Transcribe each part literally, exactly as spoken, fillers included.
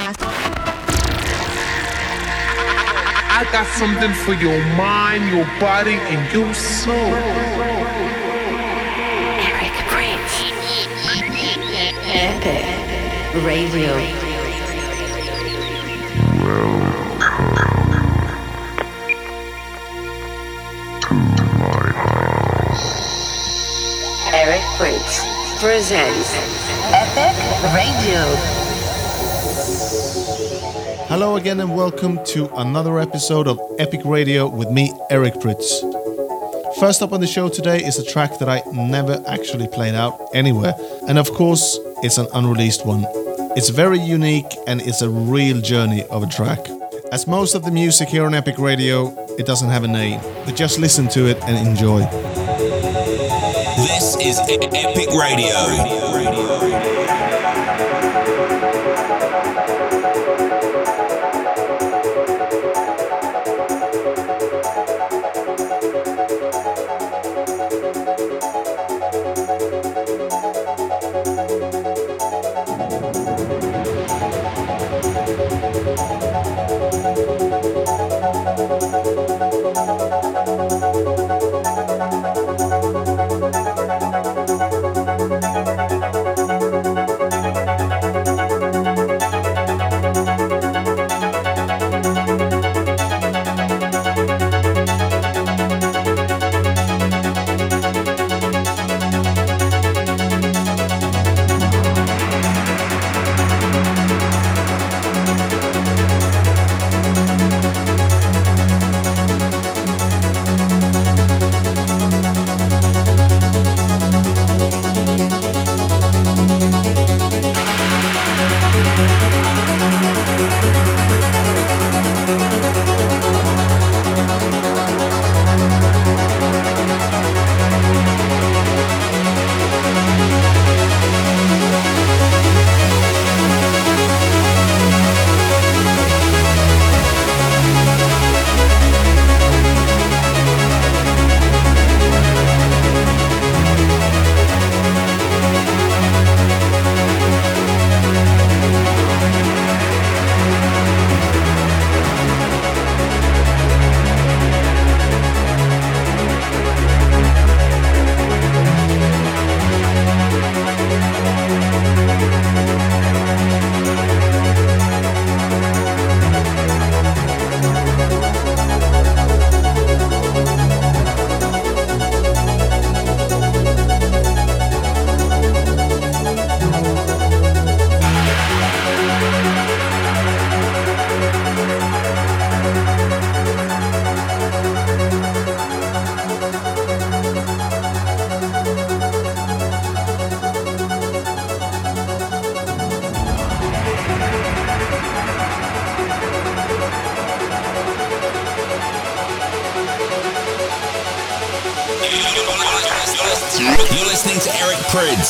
fast. I got something for your mind, your body, and your soul. Eric Prydz. Epic Radio. Eric Prydz presents Epic Radio. Hello again and welcome to another episode of Epic Radio with me, Eric Prydz. First up on the show today is a track that I never actually played out anywhere. And of course, it's an unreleased one. It's very unique and it's a real journey of a track. As most of the music here on Epic Radio, it doesn't have a name. But just listen to it and enjoy. This is e- Epic Radio.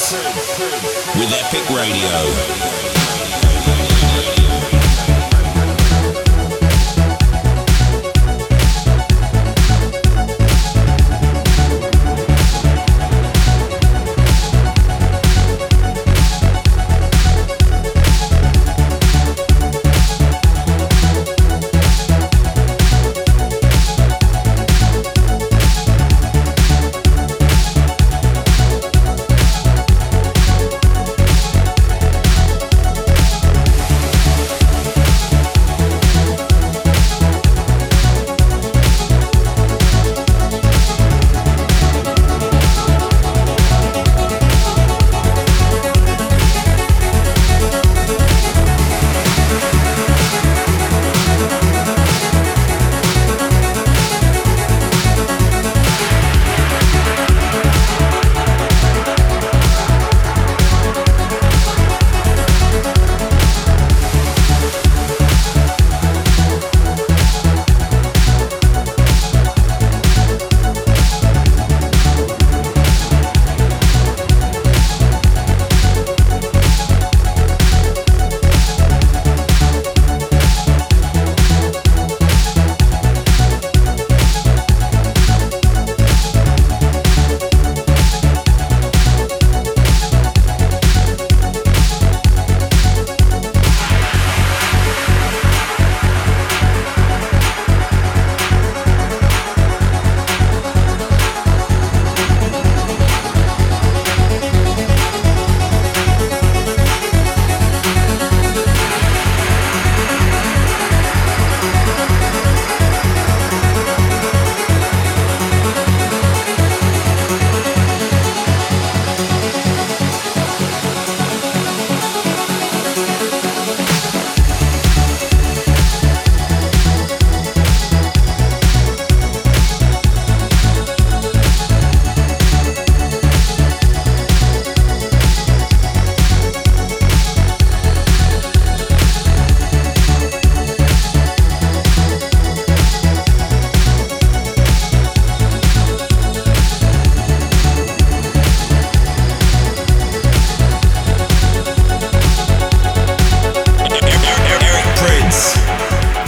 With Epic Radio.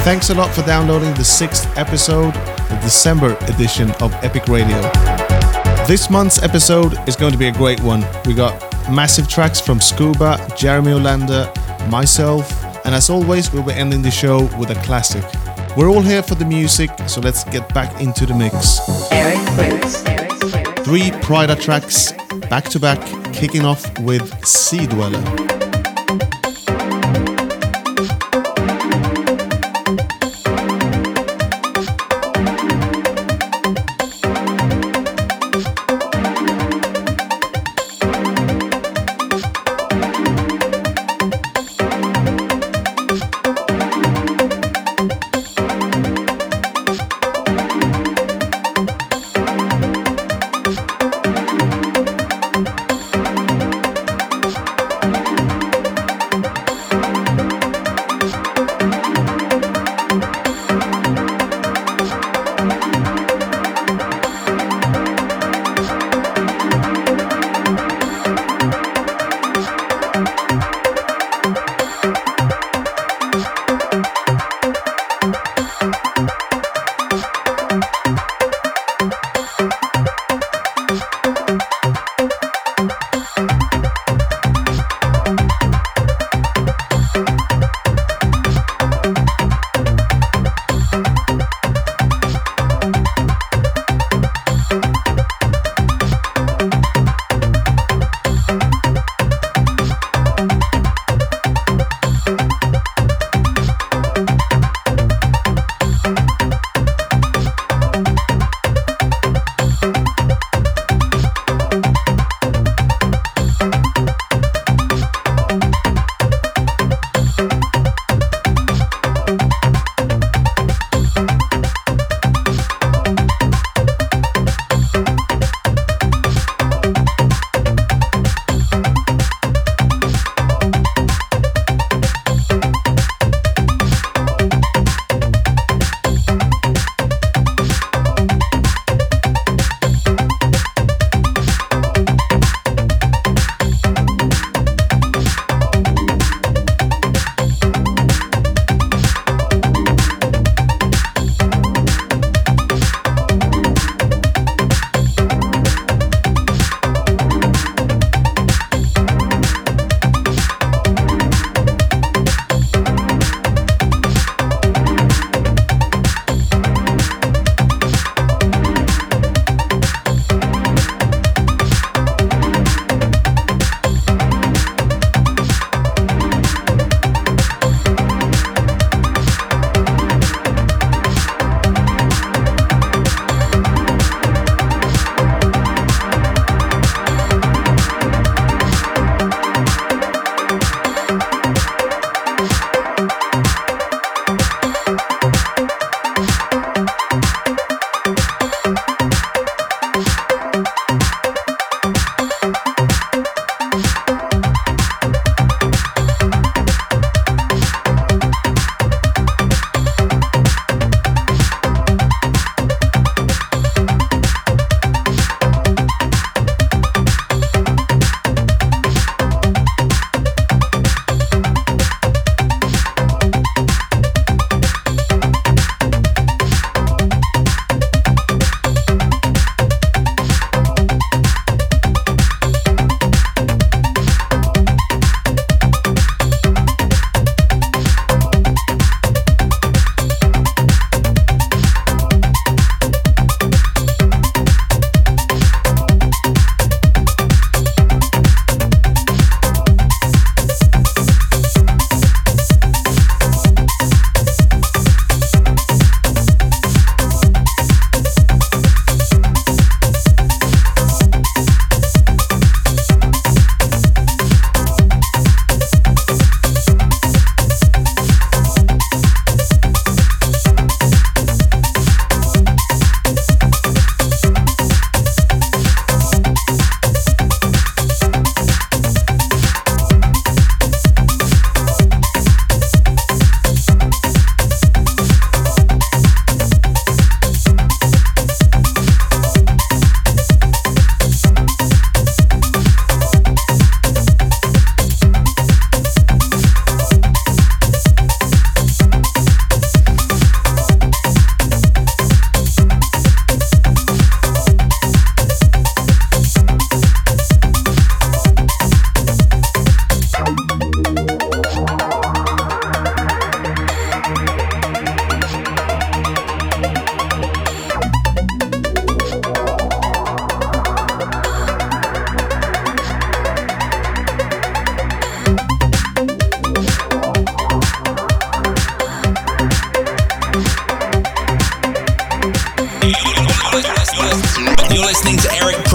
Thanks a lot for downloading the sixth episode, the December edition of Epic Radio. This month's episode is going to be a great one. We got massive tracks from Scuba, Jeremy Olander, myself, and as always, we'll be ending the show with a classic. We're all here for the music, so let's get back into the mix. Eric Prydz. Three Pryda tracks, back to back, kicking off with Sea Dweller.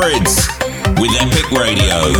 Prydz with Epic Radio.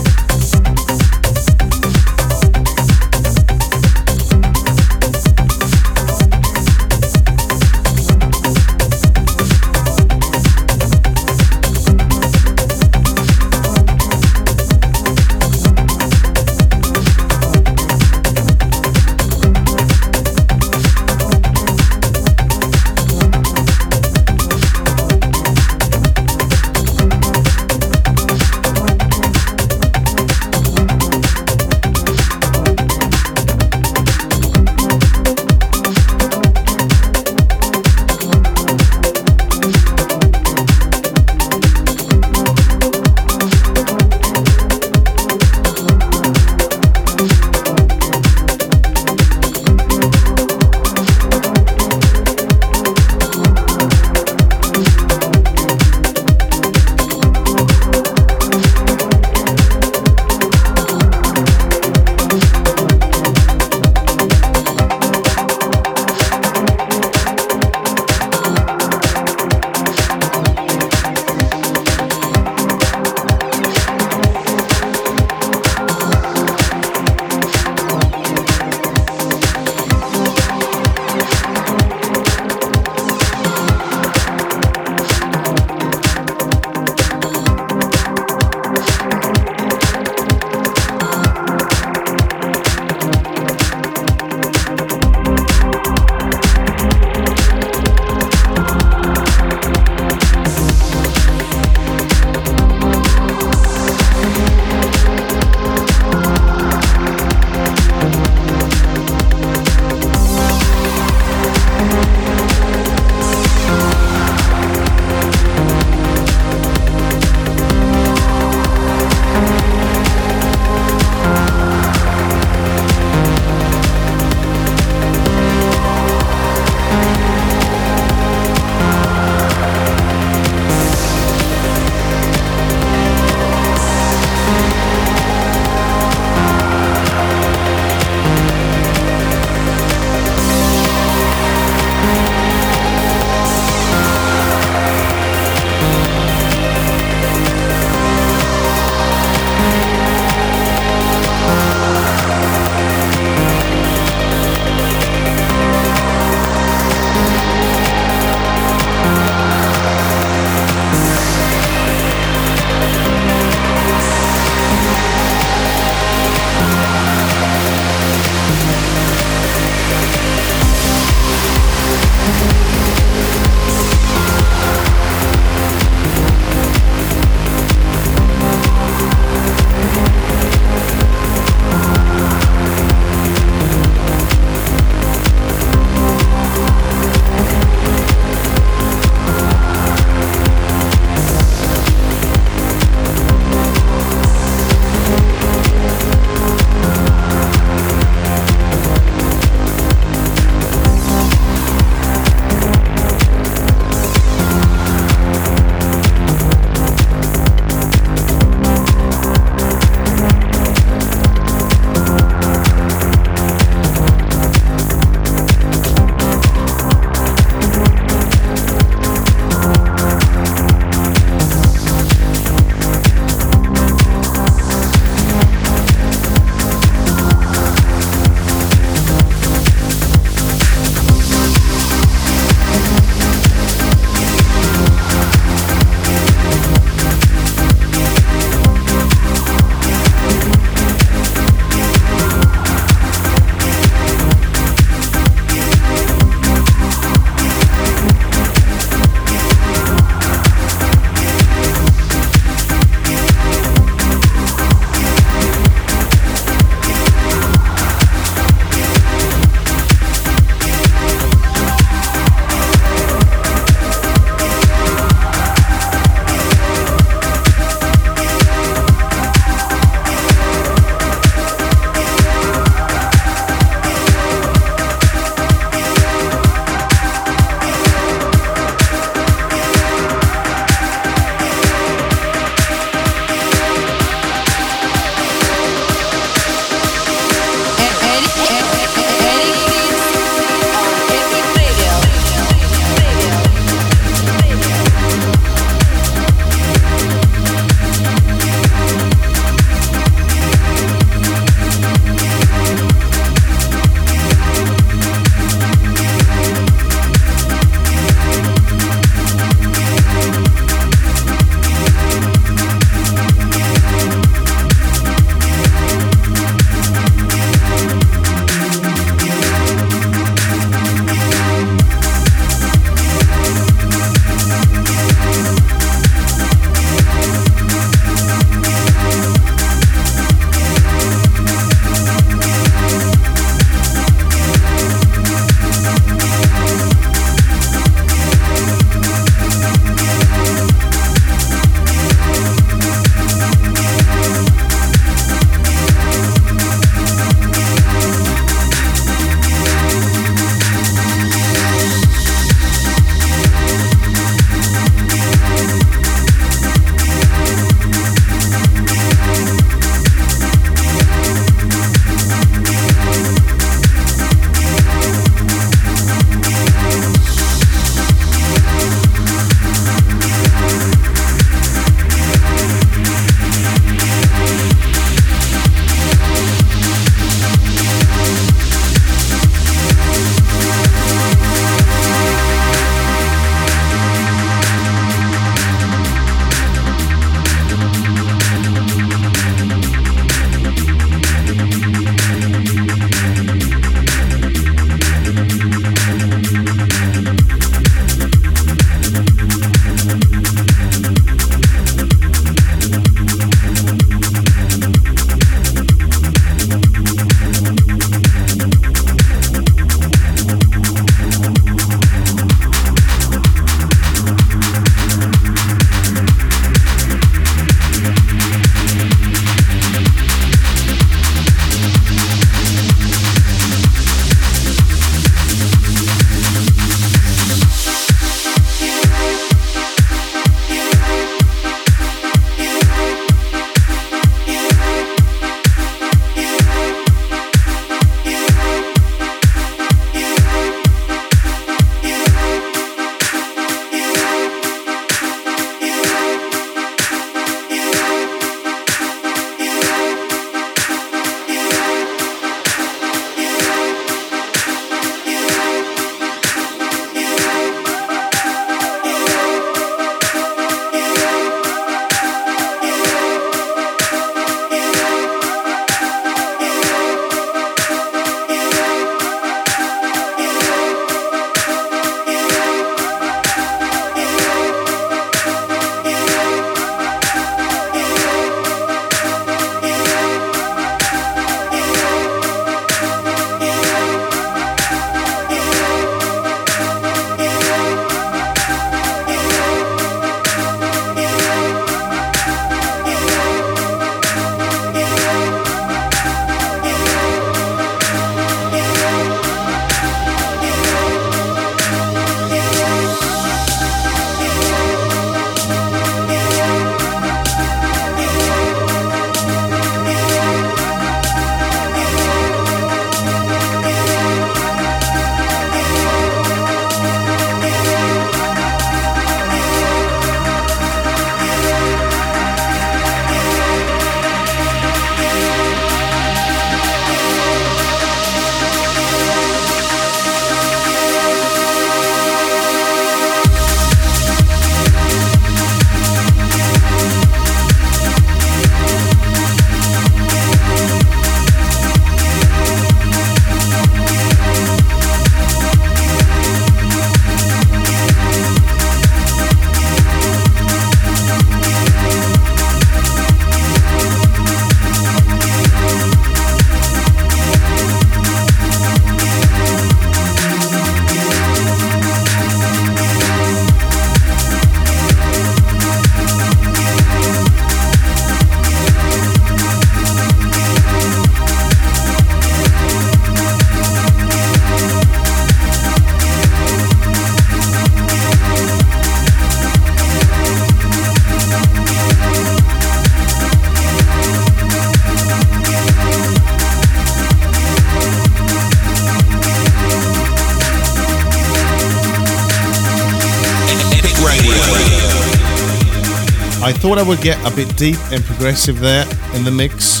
I thought I would get a bit deep and progressive there in the mix.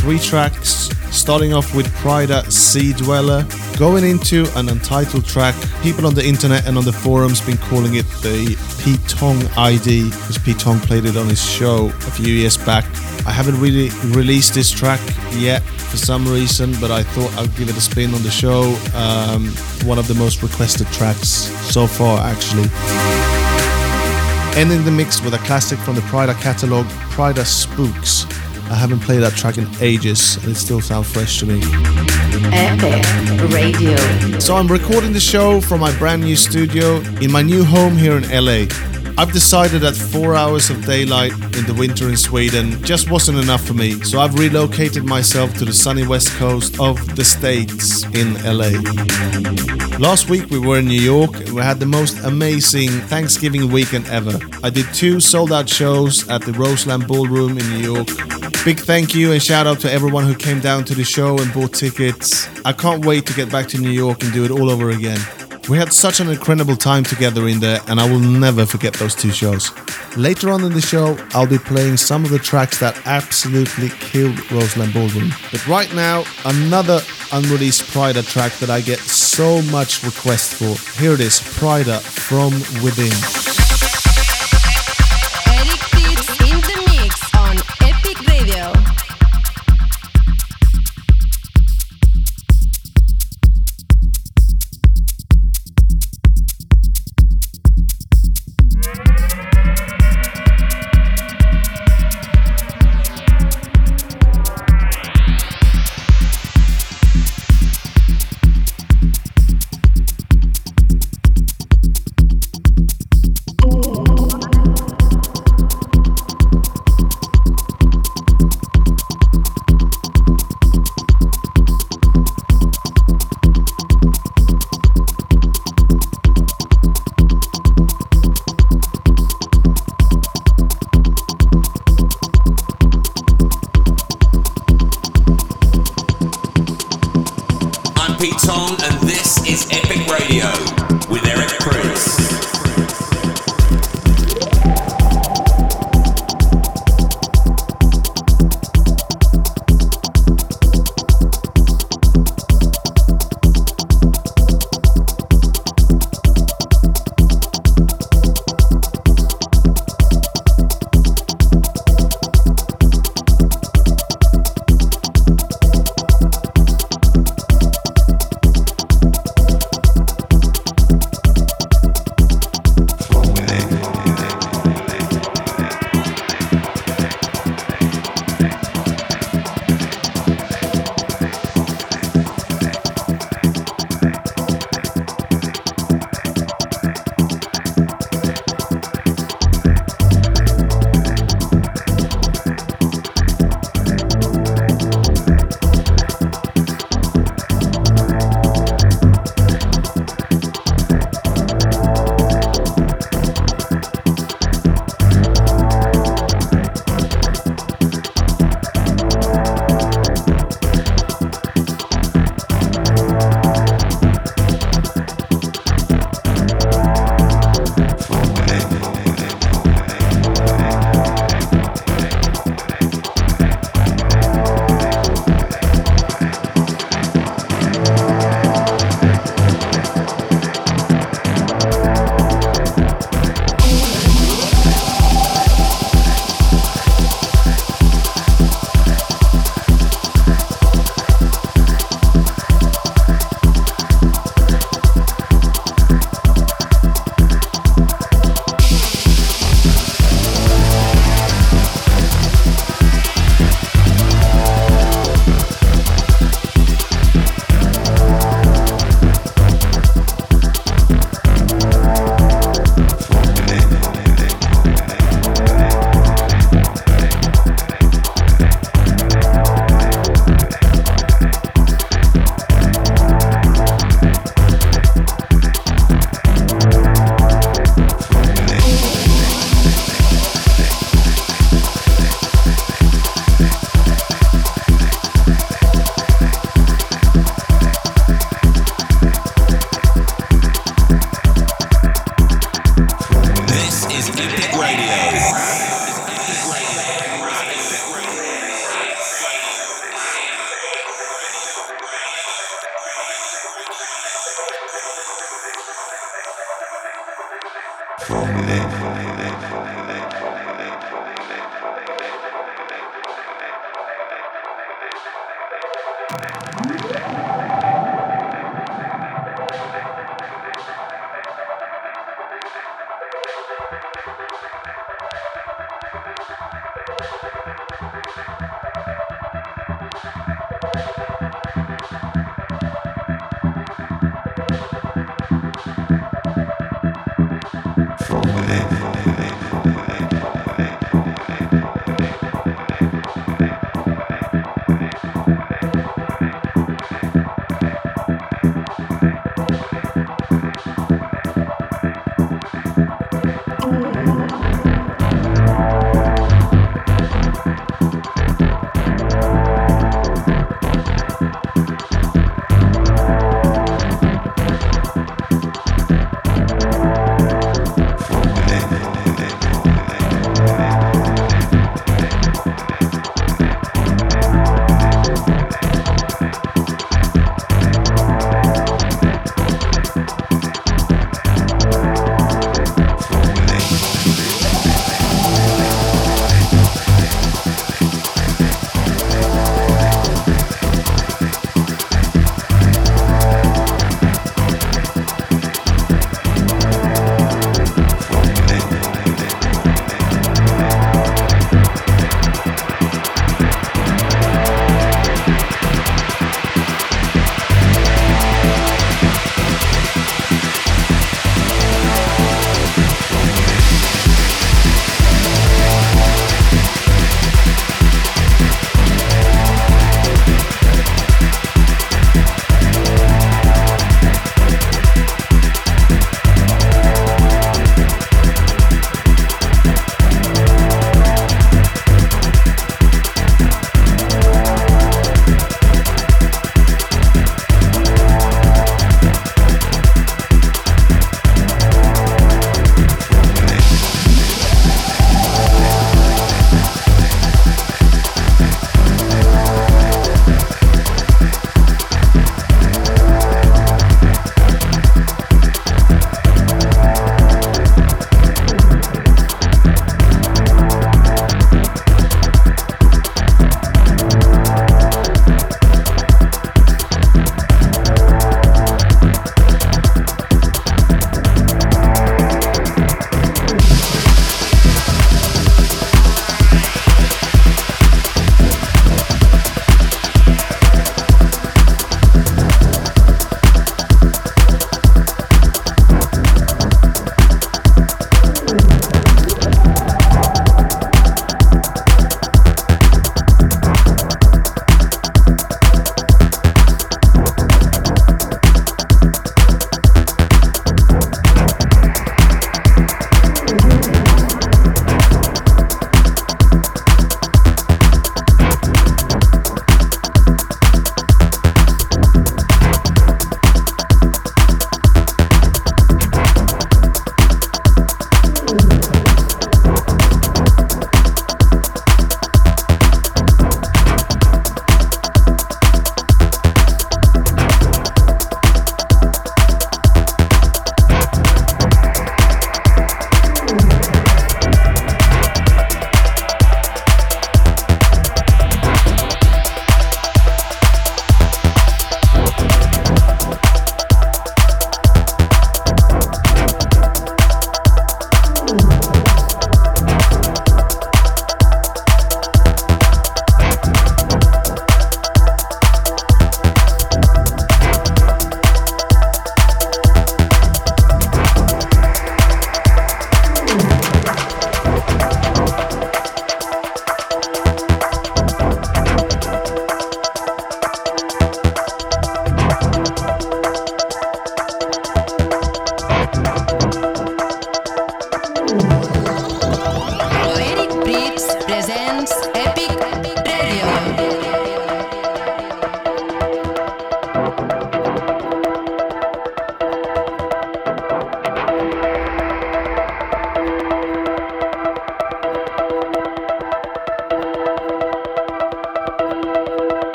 Three tracks, starting off with Pryda, Sea Dweller, going into an untitled track. People on the internet and on the forums been calling it the Pete Tong I D, because Pete Tong played it on his show a few years back. I haven't really released this track yet for some reason, but I thought I'd give it a spin on the show. Um, one of the most requested tracks so far, actually. Ending the mix with a classic from the Pryda catalog, Pryda Spooks. I haven't played that track in ages, and it still sounds fresh to me. Epic Radio. So I'm recording the show from my brand new studio in my new home here in L A. I've decided that four hours of daylight in the winter in Sweden just wasn't enough for me, so I've relocated myself to the sunny west coast of the States in L A. Last week we were in New York and we had the most amazing Thanksgiving weekend ever. I did two sold out shows at the Roseland Ballroom in New York. Big thank you and shout out to everyone who came down to the show and bought tickets. I can't wait to get back to New York and do it all over again. We had such an incredible time together in there, and I will never forget those two shows. Later on in the show, I'll be playing some of the tracks that absolutely killed Roseland Ballroom. But right now, another unreleased Pryda track that I get so much request for. Here it is, Pryda, From Within. Eric Prydz in the mix on Epic Radio.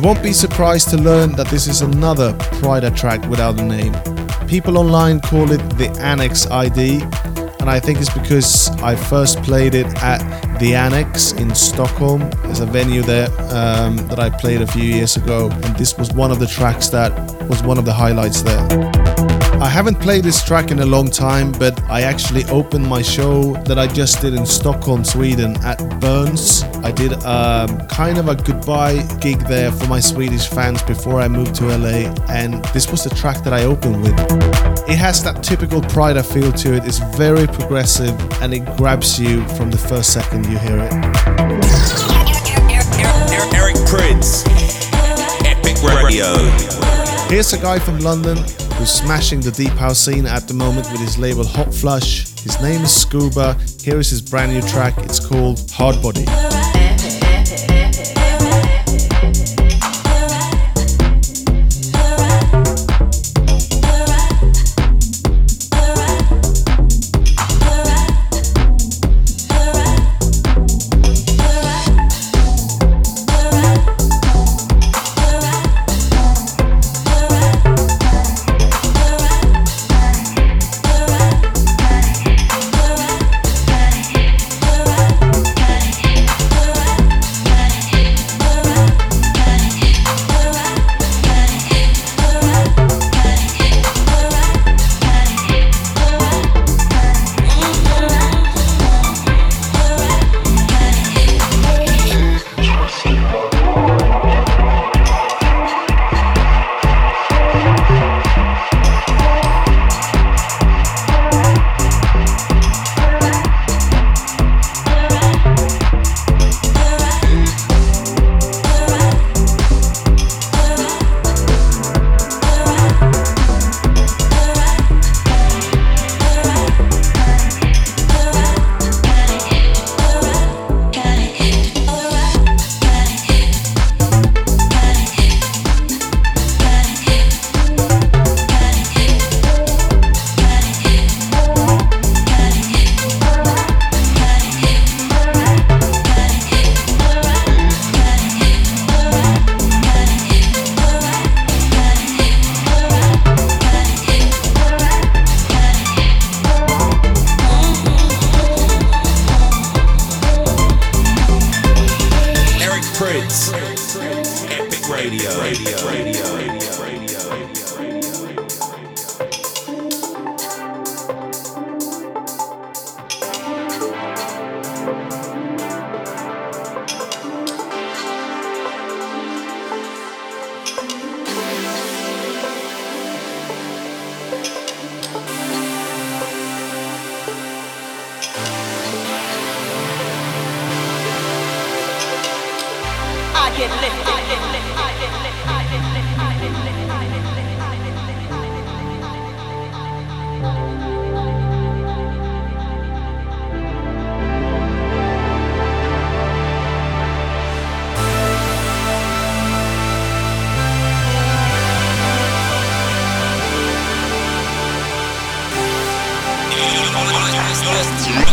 You won't be surprised to learn that this is another Pryda track without a name. People online call it the Annex I D, and I think it's because I first played it at the Annex in Stockholm. There's a venue there um, that I played a few years ago, and this was one of the tracks that was one of the highlights there. I haven't played this track in a long time, but I actually opened my show that I just did in Stockholm, Sweden at Burns. I did a, kind of a goodbye gig there for my Swedish fans before I moved to L A, and this was the track that I opened with. It has that typical Pryda feel to it. It's very progressive and it grabs you from the first second you hear it. Eric Prydz, Epic Radio. Here's a guy from London who's smashing the deep house scene at the moment with his label Hot Flush. His name is Scuba. Here is his brand new track. It's called Hard Body.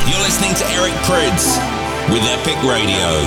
You're listening to Eric Prydz with Epic Radio.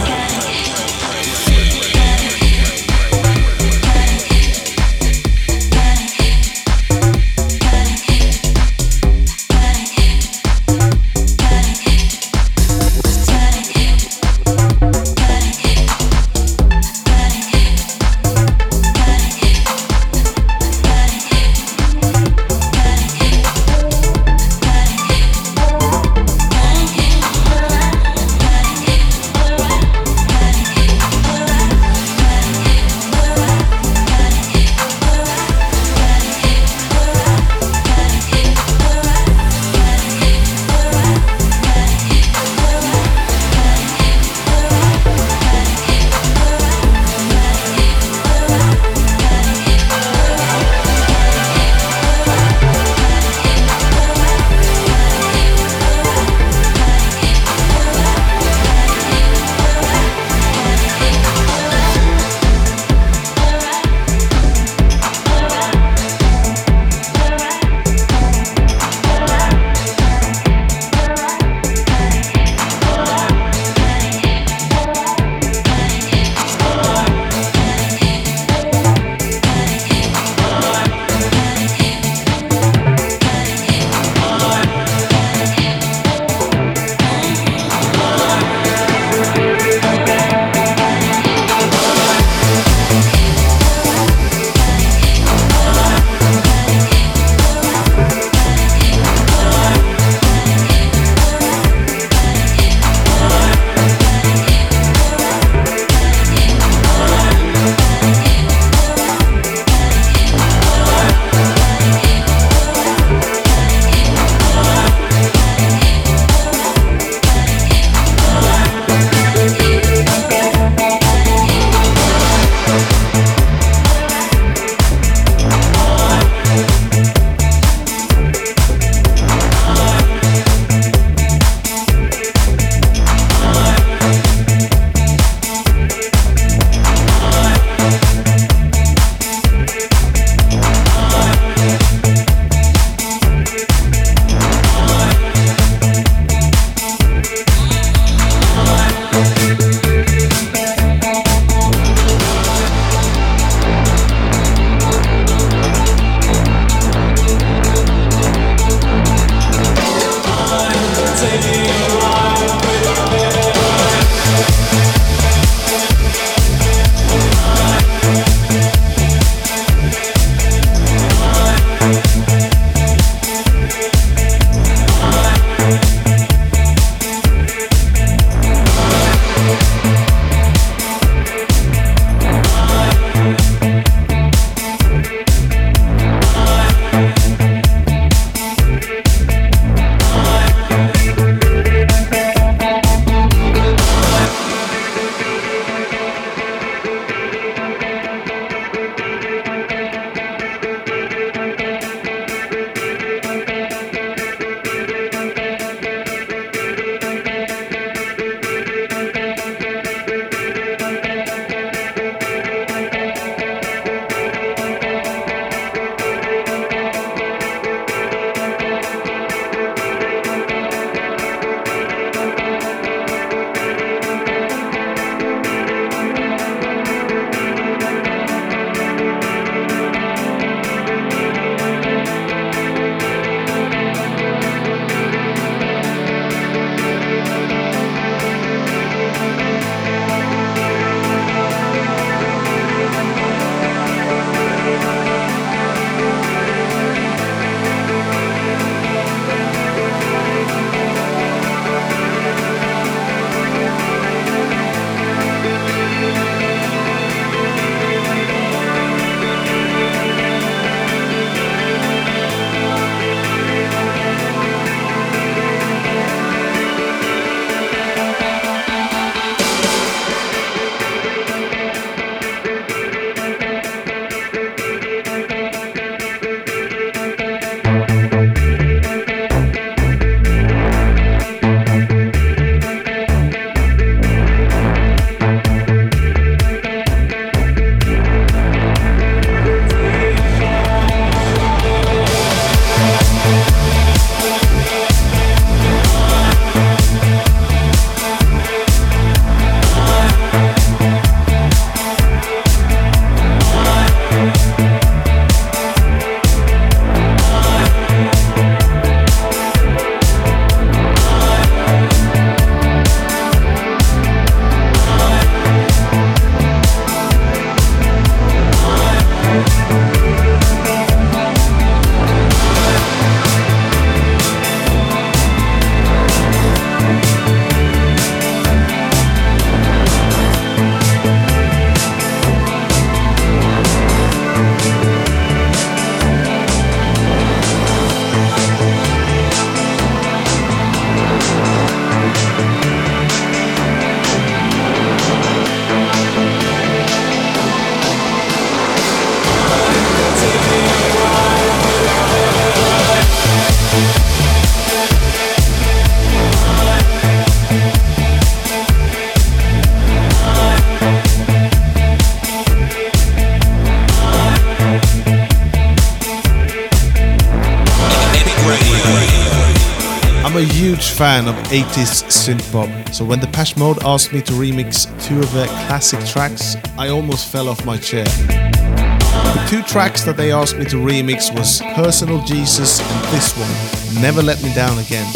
a huge fan of eighties synthpop, so when Depeche Mode asked me to remix two of their classic tracks, I almost fell off my chair. The two tracks that they asked me to remix was Personal Jesus and this one, Never Let Me Down Again.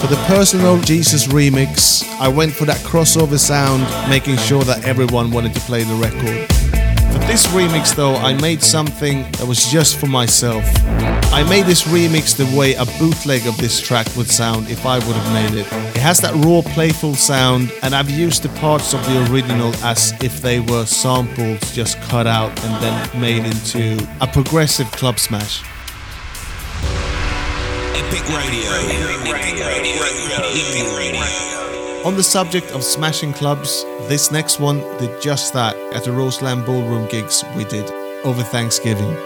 For the Personal Jesus remix, I went for that crossover sound, making sure that everyone wanted to play the record. For this remix though, I made something that was just for myself. I made this remix the way a bootleg of this track would sound if I would have made it. It has that raw, playful sound, and I've used the parts of the original as if they were samples just cut out and then made into a progressive club smash. Epic Radio. Epic Radio. Epic Radio. On the subject of smashing clubs, this next one did just that at the Roseland Ballroom gigs we did over Thanksgiving.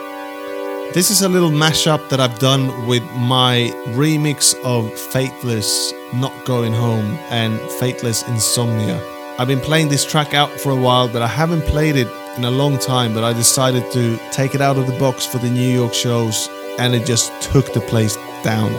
This is a little mashup that I've done with my remix of Faithless, Not Going Home, and Faithless Insomnia. I've been playing this track out for a while, but I haven't played it in a long time, but I decided to take it out of the box for the New York shows, and it just took the place down.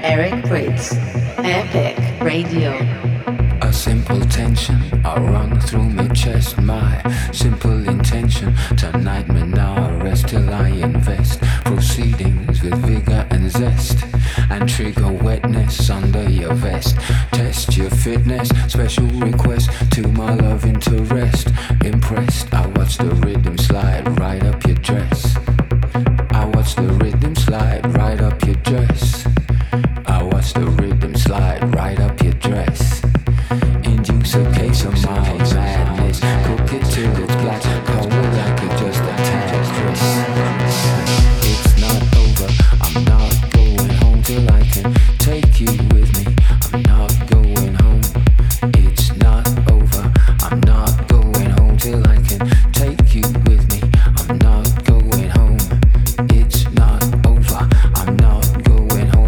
Eric Prydz, Epic Radio. A simple tension, I run through my chest. My simple intention, tonight may now rest till I invest. Proceedings with vigor and zest, and trigger wetness under your vest. Test your fitness, special request to my love interest. Impressed, I watch the rhythm slide right up your dress. I watch the rhythm slide right up your dress. Watch the rhythm slide right up your dress. Induce a case of my madness. Cook it till it's black. How would I could just attach a dress? It's not over. I'm not going home till I can take you with me. I'm not going home. It's not over. I'm not going home till I can take you with me. I'm not going home. It's not over. I'm not going home.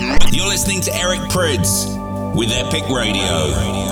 You're listening to Eric Prydz with Epic Radio.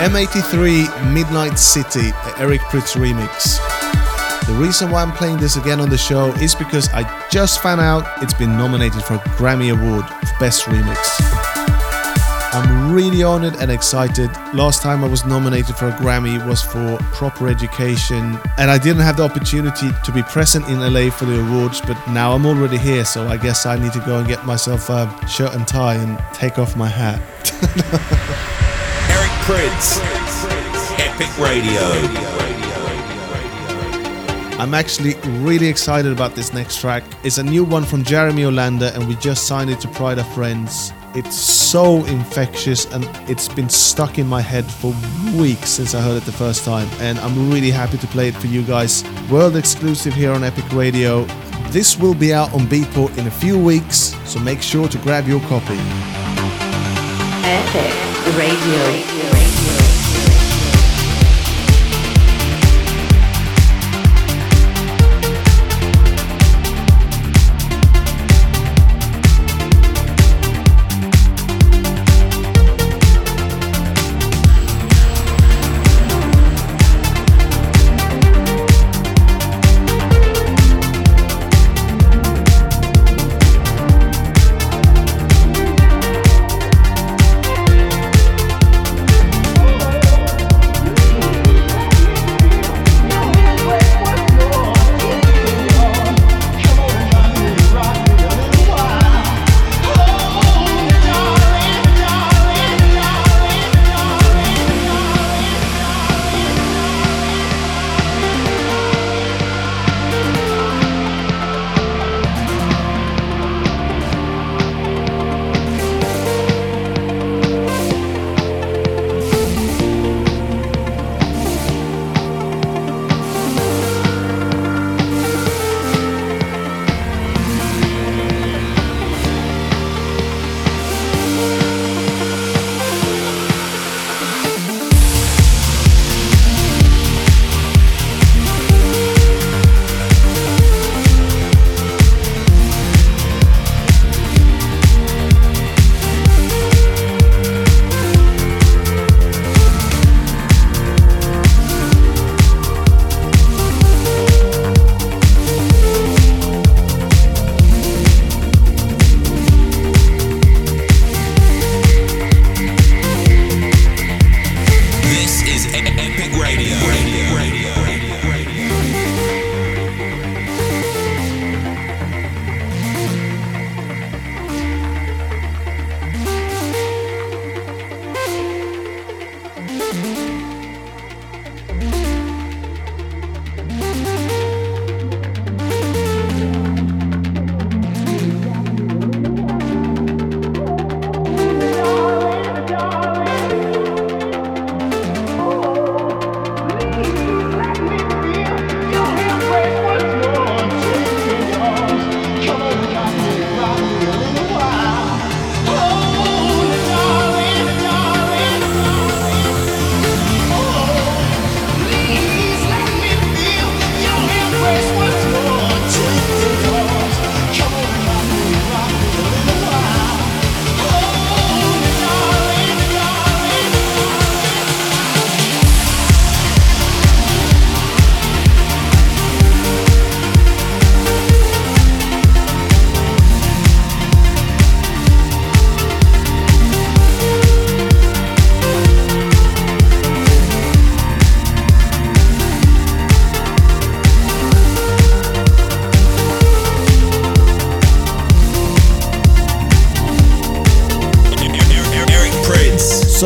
M eighty-three Midnight City, Eric Prydz remix. The reason why I'm playing this again on the show is because I just found out it's been nominated for a Grammy Award for Best Remix. I'm really honored and excited. Last time I was nominated for a Grammy was for Proper Education, and I didn't have the opportunity to be present in L A for the awards, but now I'm already here, so I guess I need to go and get myself a shirt and tie and take off my hat. Eric Prydz, Epic Radio. I'm actually really excited about this next track. It's a new one from Jeremy Olander, and we just signed it to Pryda Friends. It's so infectious, and it's been stuck in my head for weeks since I heard it the first time, and I'm really happy to play it for you guys. World exclusive here on Epic Radio. This will be out on Beatport in a few weeks, so make sure to grab your copy. Epic Radio.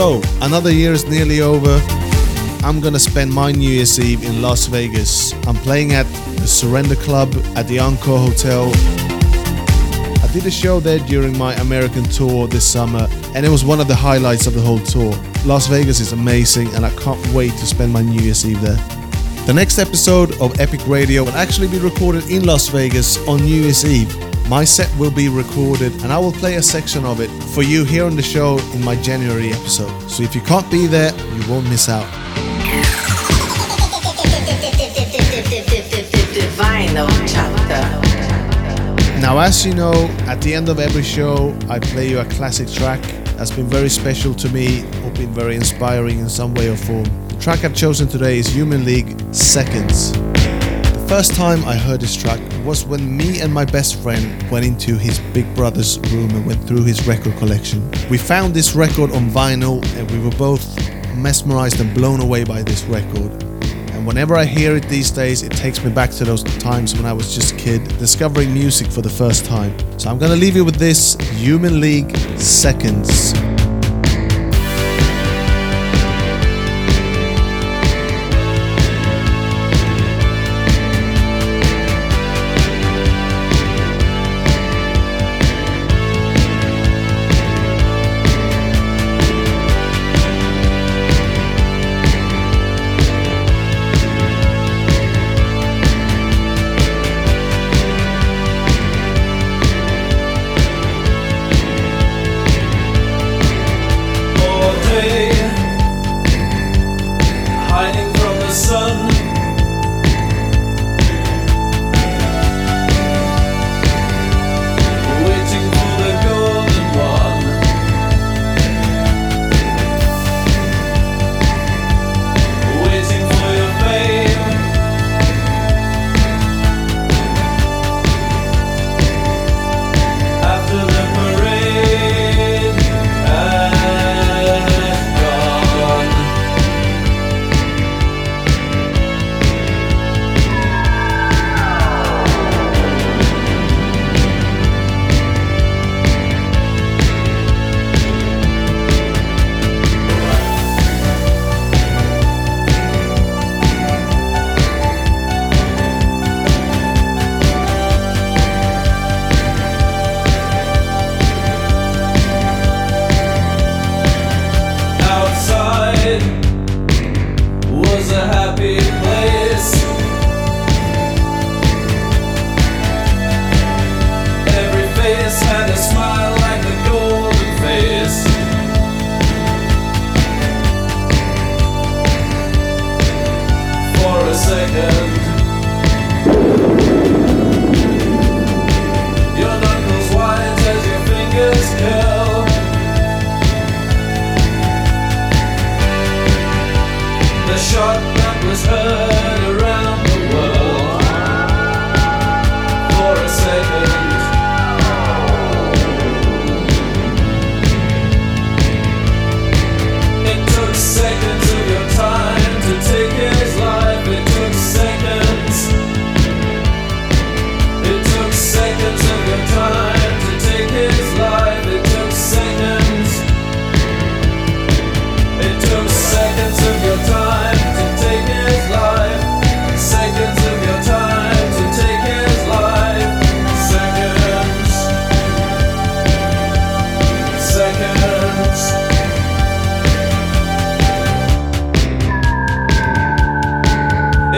So, another year is nearly over. I'm gonna spend my New Year's Eve in Las Vegas. I'm playing at the Surrender Club at the Encore Hotel. I did a show there during my American tour this summer, and it was one of the highlights of the whole tour. Las Vegas is amazing, and I can't wait to spend my New Year's Eve there. The next episode of Epic Radio will actually be recorded in Las Vegas on New Year's Eve. My set will be recorded, and I will play a section of it for you here on the show in my January episode. So if you can't be there, you won't miss out. Now, as you know, at the end of every show, I play you a classic track that's been very special to me or been very inspiring in some way or form. The track I've chosen today is Human League, Seconds. The first time I heard this track was when me and my best friend went into his big brother's room and went through his record collection. We found this record on vinyl, and we were both mesmerized and blown away by this record. And whenever I hear it these days, it takes me back to those times when I was just a kid discovering music for the first time. So I'm gonna leave you with this, Human League, Seconds.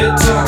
It's